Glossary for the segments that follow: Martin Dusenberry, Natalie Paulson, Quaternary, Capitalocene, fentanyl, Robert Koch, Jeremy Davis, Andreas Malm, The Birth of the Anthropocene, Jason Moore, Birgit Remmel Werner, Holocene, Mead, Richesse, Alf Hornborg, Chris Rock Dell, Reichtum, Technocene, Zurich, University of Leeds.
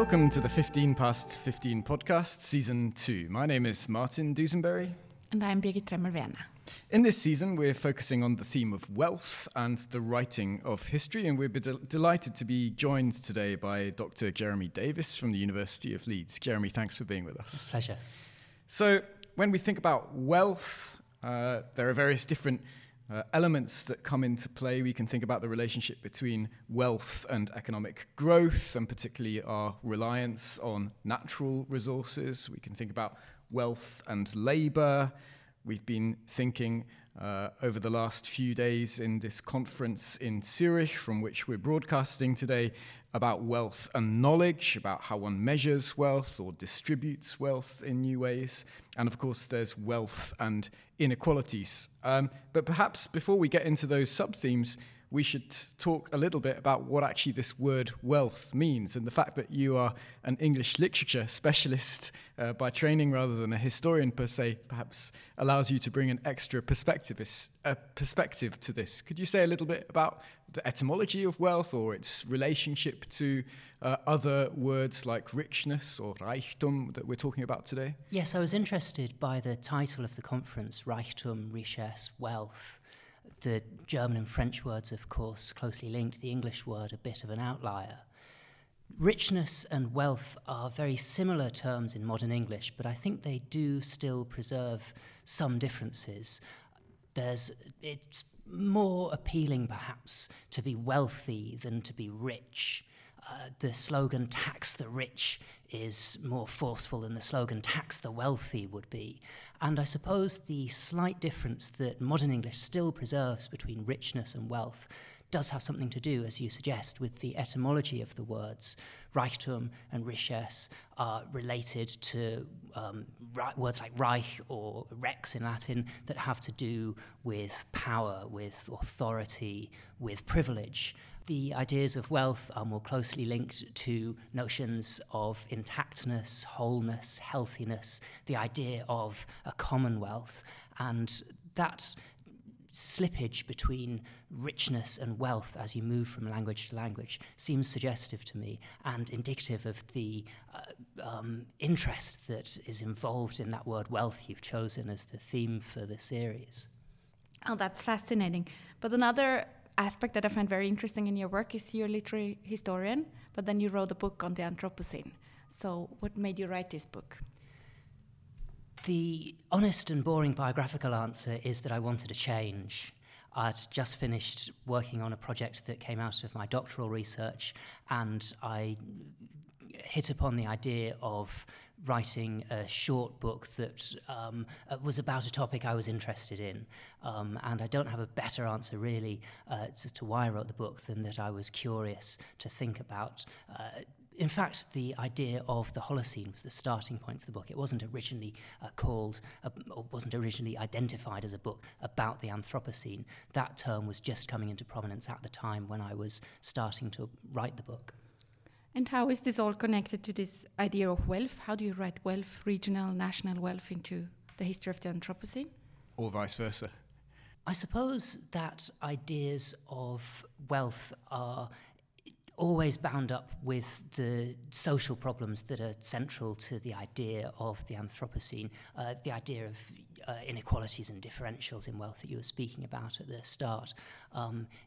Welcome to the 15 past 15 podcast, season 2. My name is Martin Dusenberry. And I'm Birgit Remmel Werner. In this season, we're focusing on the theme of wealth and the writing of history, and we're delighted to be joined today by Dr. Jeremy Davis from the University of Leeds. Jeremy, thanks for being with us. It's a pleasure. So, when we think about wealth, there are various different elements that come into play. We can think about the relationship between wealth and economic growth, and particularly our reliance on natural resources. We can think about wealth and labor. We've been thinking over the last few days in this conference in Zurich, from which we're broadcasting today, about wealth and knowledge, about how one measures wealth or distributes wealth in new ways. And of course, there's wealth and inequalities. But perhaps before we get into those sub-themes, we should talk a little bit about what actually this word wealth means, and the fact that you are an English literature specialist by training rather than a historian per se perhaps allows you to bring an extra perspective to this. Could you say a little bit about the etymology of wealth or its relationship to other words like richness or Reichtum that we're talking about today? Yes, I was interested by the title of the conference, Reichtum, Richesse, Wealth. The German and French words, of course, closely linked, the English word a bit of an outlier. Richness and wealth are very similar terms in modern English, but I think they do still preserve some differences. It's more appealing, perhaps, to be wealthy than to be rich. The slogan tax the rich is more forceful than the slogan tax the wealthy would be. And I suppose the slight difference that modern English still preserves between richness and wealth does have something to do, as you suggest, with the etymology of the words. Reichtum and Richesse are related to words like Reich or Rex in Latin that have to do with power, with authority, with privilege. The ideas of wealth are more closely linked to notions of intactness, wholeness, healthiness, the idea of a commonwealth, and that slippage between richness and wealth as you move from language to language seems suggestive to me and indicative of the interest that is involved in that word wealth you've chosen as the theme for the series. Oh, that's fascinating. But another aspect that I find very interesting in your work is you're a literary historian, but then you wrote a book on the Anthropocene. So what made you write this book? The honest and boring biographical answer is that I wanted a change. I'd just finished working on a project that came out of my doctoral research, and I hit upon the idea of writing a short book that was about a topic I was interested in. And I don't have a better answer, really, as to why I wrote the book than that I was curious to think about. In fact, the idea of the Holocene was the starting point for the book. It wasn't originally identified as a book about the Anthropocene. That term was just coming into prominence at the time when I was starting to write the book. And how is this all connected to this idea of wealth? How do you write wealth, regional, national wealth, into the history of the Anthropocene? Or vice versa? I suppose that ideas of wealth are always bound up with the social problems that are central to the idea of the Anthropocene, the idea of inequalities and differentials in wealth that you were speaking about at the start,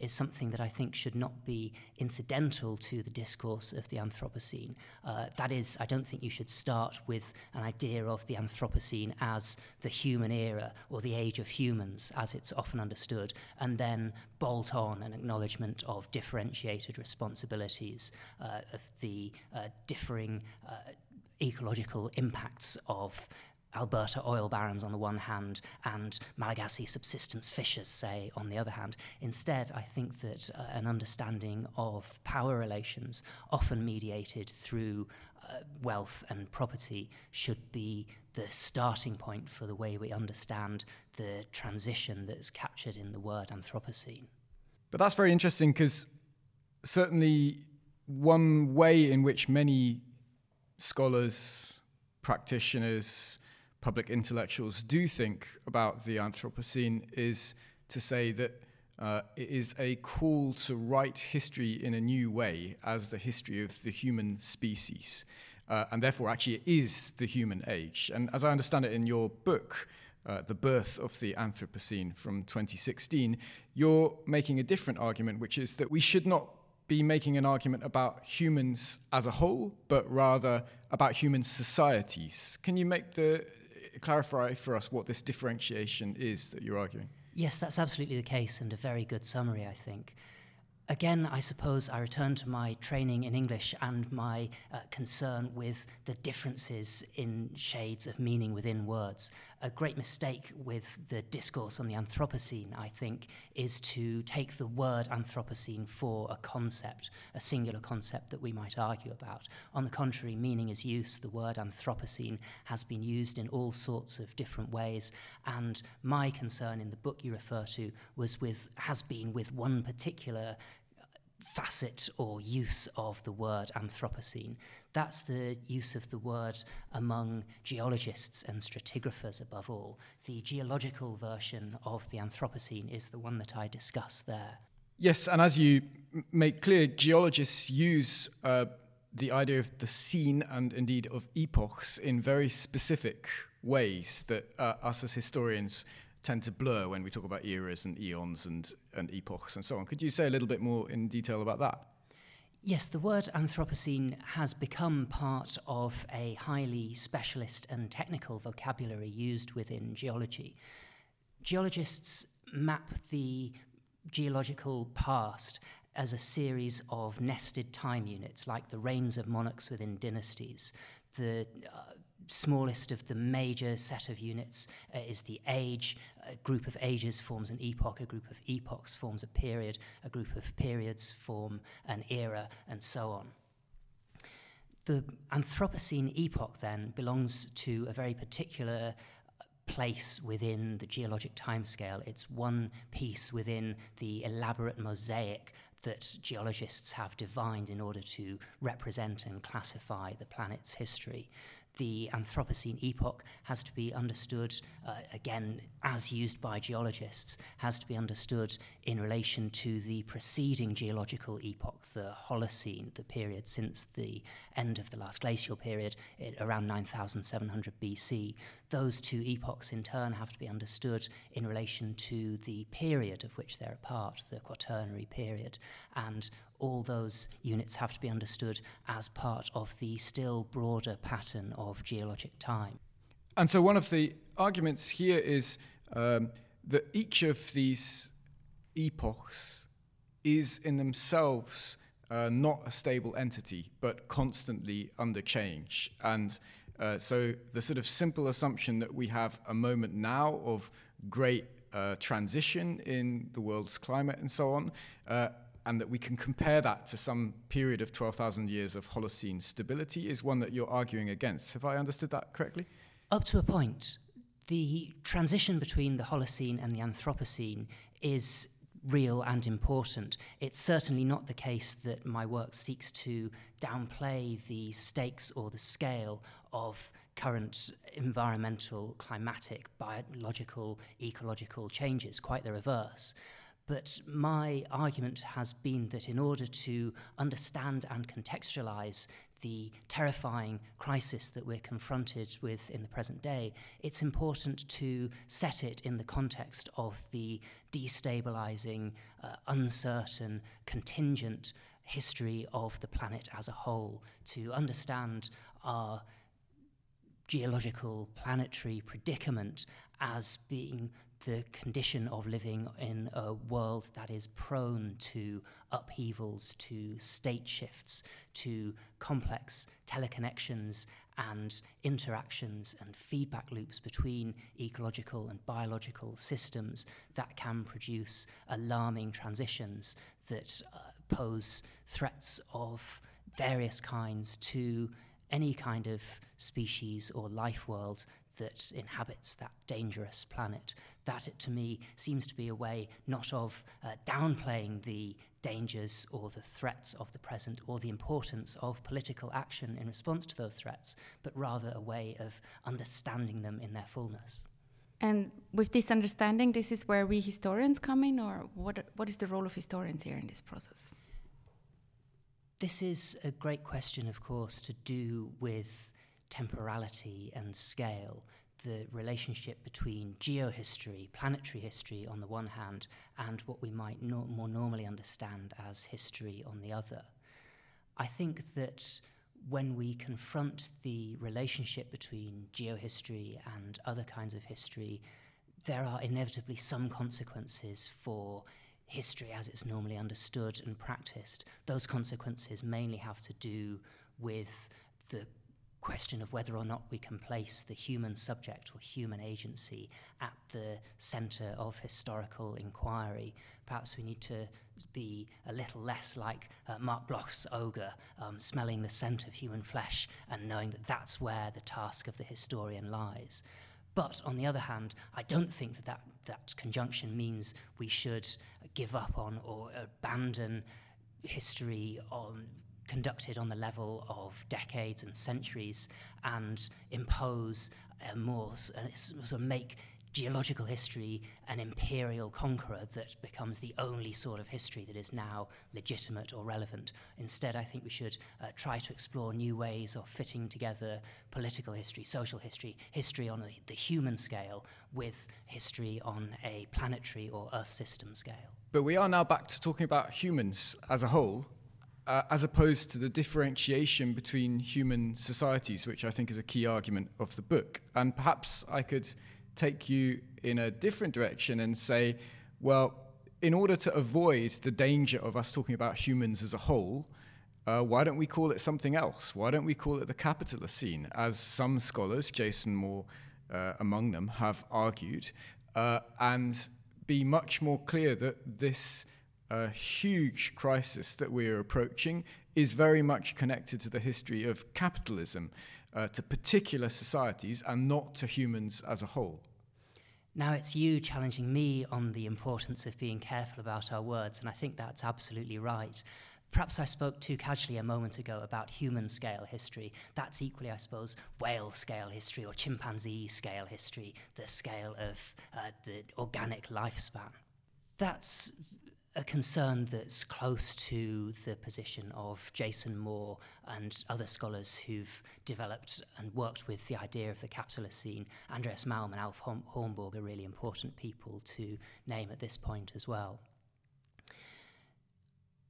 is something that I think should not be incidental to the discourse of the Anthropocene. That is, I don't think you should start with an idea of the Anthropocene as the human era or the age of humans, as it's often understood, and then bolt on an acknowledgement of differentiated responsibility, of the differing ecological impacts of Alberta oil barons on the one hand and Malagasy subsistence fishers, say, on the other hand. Instead, I think that an understanding of power relations, often mediated through wealth and property, should be the starting point for the way we understand the transition that's captured in the word Anthropocene. But that's very interesting, because certainly one way in which many scholars, practitioners, public intellectuals do think about the Anthropocene is to say that It is a call to write history in a new way as the history of the human species. And therefore, actually, it is the human age. And as I understand it in your book, The Birth of the Anthropocene from 2016, you're making a different argument, which is that we should not be making an argument about humans as a whole, but rather about human societies. Can you clarify for us what this differentiation is that you're arguing? Yes, that's absolutely the case, and a very good summary, I think. Again, I suppose I return to my training in English and my concern with the differences in shades of meaning within words. A great mistake with the discourse on the Anthropocene, I think, is to take the word Anthropocene for a concept, a singular concept that we might argue about. On the contrary, meaning is use. The word Anthropocene has been used in all sorts of different ways, and my concern in the book you refer to has been with one particular facet or use of the word Anthropocene. That's the use of the word among geologists and stratigraphers above all. The geological version of the Anthropocene is the one that I discuss there. Yes, and as you make clear, geologists use the idea of the scene and indeed of epochs in very specific ways that us as historians tend to blur when we talk about eras and eons and epochs and so on. Could you say a little bit more in detail about that? Yes, the word Anthropocene has become part of a highly specialist and technical vocabulary used within geology. Geologists map the geological past as a series of nested time units, like the reigns of monarchs within dynasties. The smallest of the major set of units is the age. A group of ages forms an epoch, a group of epochs forms a period, a group of periods form an era, and so on. The Anthropocene epoch, then, belongs to a very particular place within the geologic timescale. It's one piece within the elaborate mosaic that geologists have divined in order to represent and classify the planet's history. The Anthropocene epoch has to be understood, again, as used by geologists, has to be understood in relation to the preceding geological epoch, the Holocene, the period since the end of the last glacial period, around 9,700 BC. Those two epochs, in turn, have to be understood in relation to the period of which they're a part, the Quaternary period, and all those units have to be understood as part of the still broader pattern of geologic time. And so one of the arguments here is that each of these epochs is in themselves not a stable entity, but constantly under change. And so the sort of simple assumption that we have a moment now of great transition in the world's climate and so on, and that we can compare that to some period of 12,000 years of Holocene stability is one that you're arguing against. Have I understood that correctly? Up to a point. The transition between the Holocene and the Anthropocene is real and important. It's certainly not the case that my work seeks to downplay the stakes or the scale of current environmental, climatic, biological, ecological changes, quite the reverse. But my argument has been that in order to understand and contextualize the terrifying crisis that we're confronted with in the present day, it's important to set it in the context of the destabilizing, uncertain, contingent history of the planet as a whole, to understand our geological planetary predicament as being the condition of living in a world that is prone to upheavals, to state shifts, to complex teleconnections and interactions and feedback loops between ecological and biological systems that can produce alarming transitions that pose threats of various kinds to any kind of species or life world that inhabits that dangerous planet. That, to me, seems to be a way not of downplaying the dangers or the threats of the present or the importance of political action in response to those threats, but rather a way of understanding them in their fullness. And with this understanding, this is where we historians come in, or what is the role of historians here in this process? This is a great question, of course, to do with temporality and scale, the relationship between geohistory, planetary history on the one hand, and what we might more normally understand as history on the other. I think that when we confront the relationship between geohistory and other kinds of history, there are inevitably some consequences for history as it's normally understood and practiced. Those consequences mainly have to do with the question of whether or not we can place the human subject or human agency at the centre of historical inquiry. Perhaps we need to be a little less like Mark Bloch's ogre, smelling the scent of human flesh and knowing that that's where the task of the historian lies. But on the other hand, I don't think that conjunction means we should give up on or abandon history on conducted on the level of decades and centuries and impose a more, sort of make geological history an imperial conqueror that becomes the only sort of history that is now legitimate or relevant. Instead, I think we should try to explore new ways of fitting together political history, social history, history on the human scale with history on a planetary or Earth system scale. But we are now back to talking about humans as a whole, as opposed to the differentiation between human societies, which I think is a key argument of the book. And perhaps I could take you in a different direction and say, well, in order to avoid the danger of us talking about humans as a whole, why don't we call it something else? Why don't we call it the Capitalocene, as some scholars, Jason Moore among them, have argued, and be much more clear that this huge crisis that we are approaching is very much connected to the history of capitalism, to particular societies and not to humans as a whole. Now it's you challenging me on the importance of being careful about our words, and I think that's absolutely right. Perhaps I spoke too casually a moment ago about human-scale history. That's equally, I suppose, whale-scale history or chimpanzee-scale history, the scale of the organic lifespan. That's a concern that's close to the position of Jason Moore and other scholars who've developed and worked with the idea of the Capitalocene. Andreas Malm and Alf Hornborg are really important people to name at this point as well.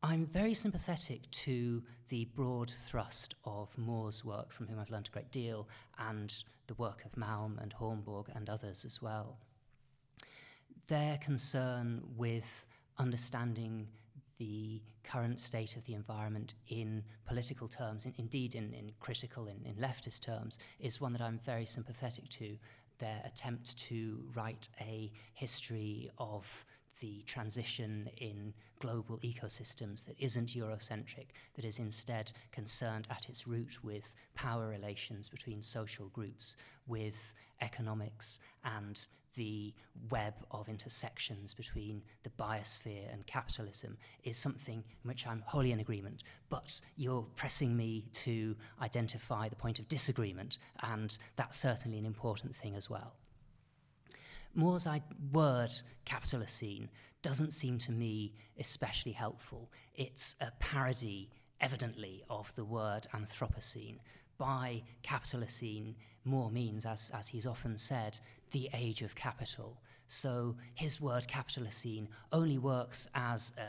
I'm very sympathetic to the broad thrust of Moore's work, from whom I've learned a great deal, and the work of Malm and Hornborg and others as well. Their concern with understanding the current state of the environment in political terms, and indeed in critical, in leftist terms, is one that I'm very sympathetic to. Their attempt to write a history of the transition in global ecosystems that isn't Eurocentric, that is instead concerned at its root with power relations between social groups, with economics and the web of intersections between the biosphere and capitalism, is something in which I'm wholly in agreement. But you're pressing me to identify the point of disagreement, and that's certainly an important thing as well. Moore's word, Capitalocene, doesn't seem to me especially helpful. It's a parody, evidently, of the word Anthropocene. By Capitalocene, Moore means, as he's often said, the age of capital. So his word Capitalocene only works as a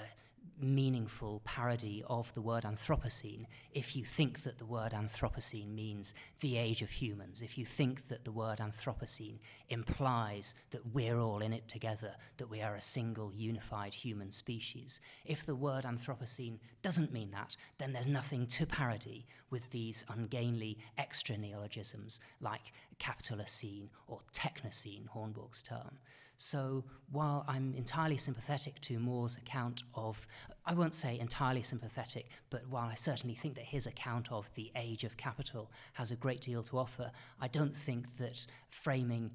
meaningful parody of the word Anthropocene if you think that the word Anthropocene means the age of humans, if you think that the word Anthropocene implies that we're all in it together, that we are a single unified human species. If the word Anthropocene doesn't mean that, then there's nothing to parody with these ungainly extra neologisms like Capitalocene or Technocene, Hornborg's term. So while I'm entirely sympathetic to Moore's account of, I won't say entirely sympathetic, but while I certainly think that his account of the age of capital has a great deal to offer, I don't think that framing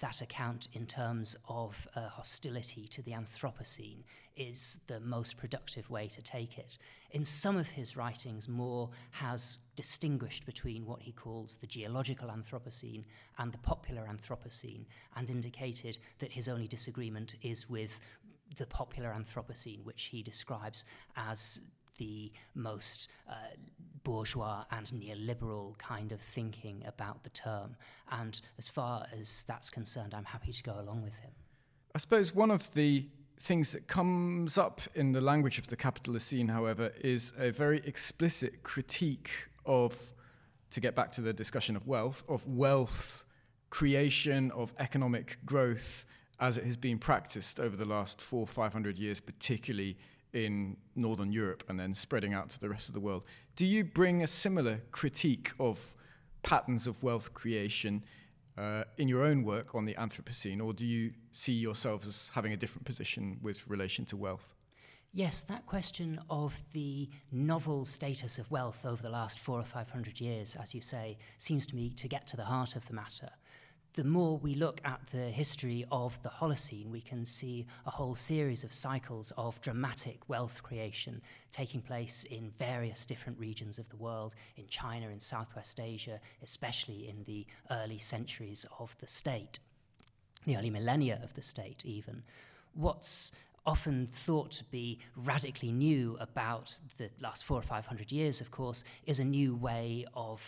that account in terms of hostility to the Anthropocene is the most productive way to take it. In some of his writings, Moore has distinguished between what he calls the geological Anthropocene and the popular Anthropocene, and indicated that his only disagreement is with the popular Anthropocene, which he describes as the most bourgeois and neoliberal kind of thinking about the term. And as far as that's concerned, I'm happy to go along with him. I suppose one of the things that comes up in the language of the Capitalocene, however, is a very explicit critique of, to get back to the discussion of wealth creation, of economic growth, as it has been practiced over the last 400 or 500 years, particularly in Northern Europe and then spreading out to the rest of the world. Do you bring a similar critique of patterns of wealth creation in your own work on the Anthropocene, or do you see yourself as having a different position with relation to wealth? Yes, that question of the novel status of wealth over the last 400 or 500 years, as you say, seems to me to get to the heart of the matter. The more we look at the history of the Holocene, we can see a whole series of cycles of dramatic wealth creation taking place in various different regions of the world, in China, in Southwest Asia, especially in the early centuries of the state, the early millennia of the state even. What's often thought to be radically new about the last 400 or 500 years, of course, is a new way of,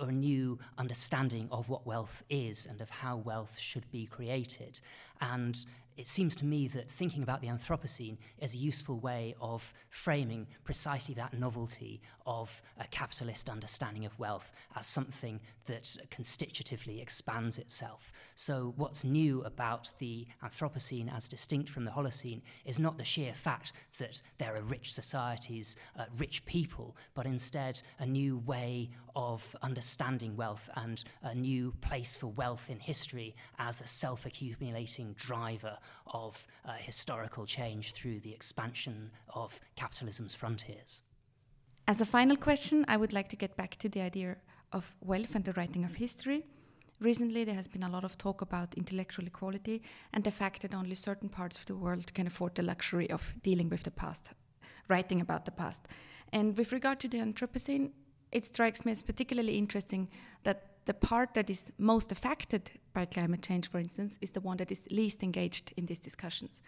or a new understanding of what wealth is and of how wealth should be created. And it seems to me that thinking about the Anthropocene is a useful way of framing precisely that novelty of a capitalist understanding of wealth as something that constitutively expands itself. So what's new about the Anthropocene as distinct from the Holocene is not the sheer fact that there are rich societies, rich people, but instead a new way of understanding wealth and a new place for wealth in history as a self-accumulating driver of historical change through the expansion of capitalism's frontiers. As a final question, I would like to get back to the idea of wealth and the writing of history. Recently, there has been a lot of talk about intellectual equality and the fact that only certain parts of the world can afford the luxury of dealing with the past, writing about the past. And with regard to the Anthropocene, it strikes me as particularly interesting that the part that is most affected by climate change, for instance, is the one that is least engaged in these discussions.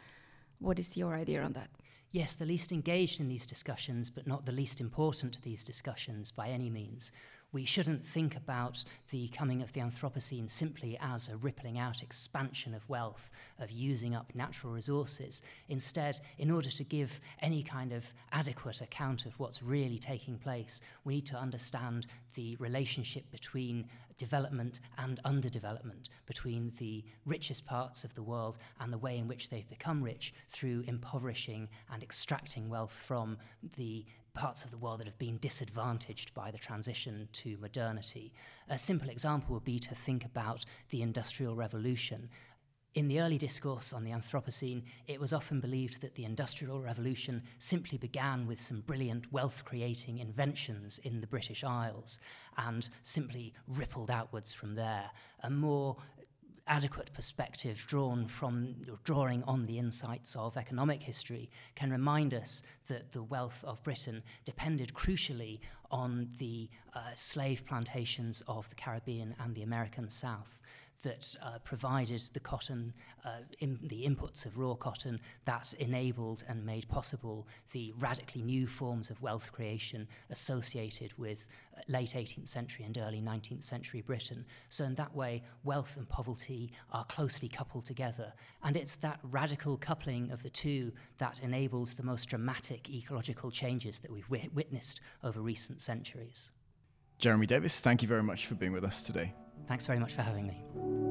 What is your idea on that? Yes, the least engaged in these discussions, but not the least important to these discussions by any means. We shouldn't think about the coming of the Anthropocene simply as a rippling out expansion of wealth, of using up natural resources. Instead, in order to give any kind of adequate account of what's really taking place, we need to understand the relationship between development and underdevelopment, between the richest parts of the world and the way in which they've become rich through impoverishing and extracting wealth from the parts of the world that have been disadvantaged by the transition to modernity. A simple example would be to think about the Industrial Revolution. In the early discourse on the Anthropocene, it was often believed that the Industrial Revolution simply began with some brilliant wealth-creating inventions in the British Isles and simply rippled outwards from there. A more adequate perspective drawing on the insights of economic history can remind us that the wealth of Britain depended crucially on the slave plantations of the Caribbean and the American South that provided the cotton, the inputs of raw cotton that enabled and made possible the radically new forms of wealth creation associated with late 18th century and early 19th century Britain. So in that way, wealth and poverty are closely coupled together. And it's that radical coupling of the two that enables the most dramatic ecological changes that we've witnessed over recent centuries. Jeremy Davis, thank you very much for being with us today. Thanks very much for having me.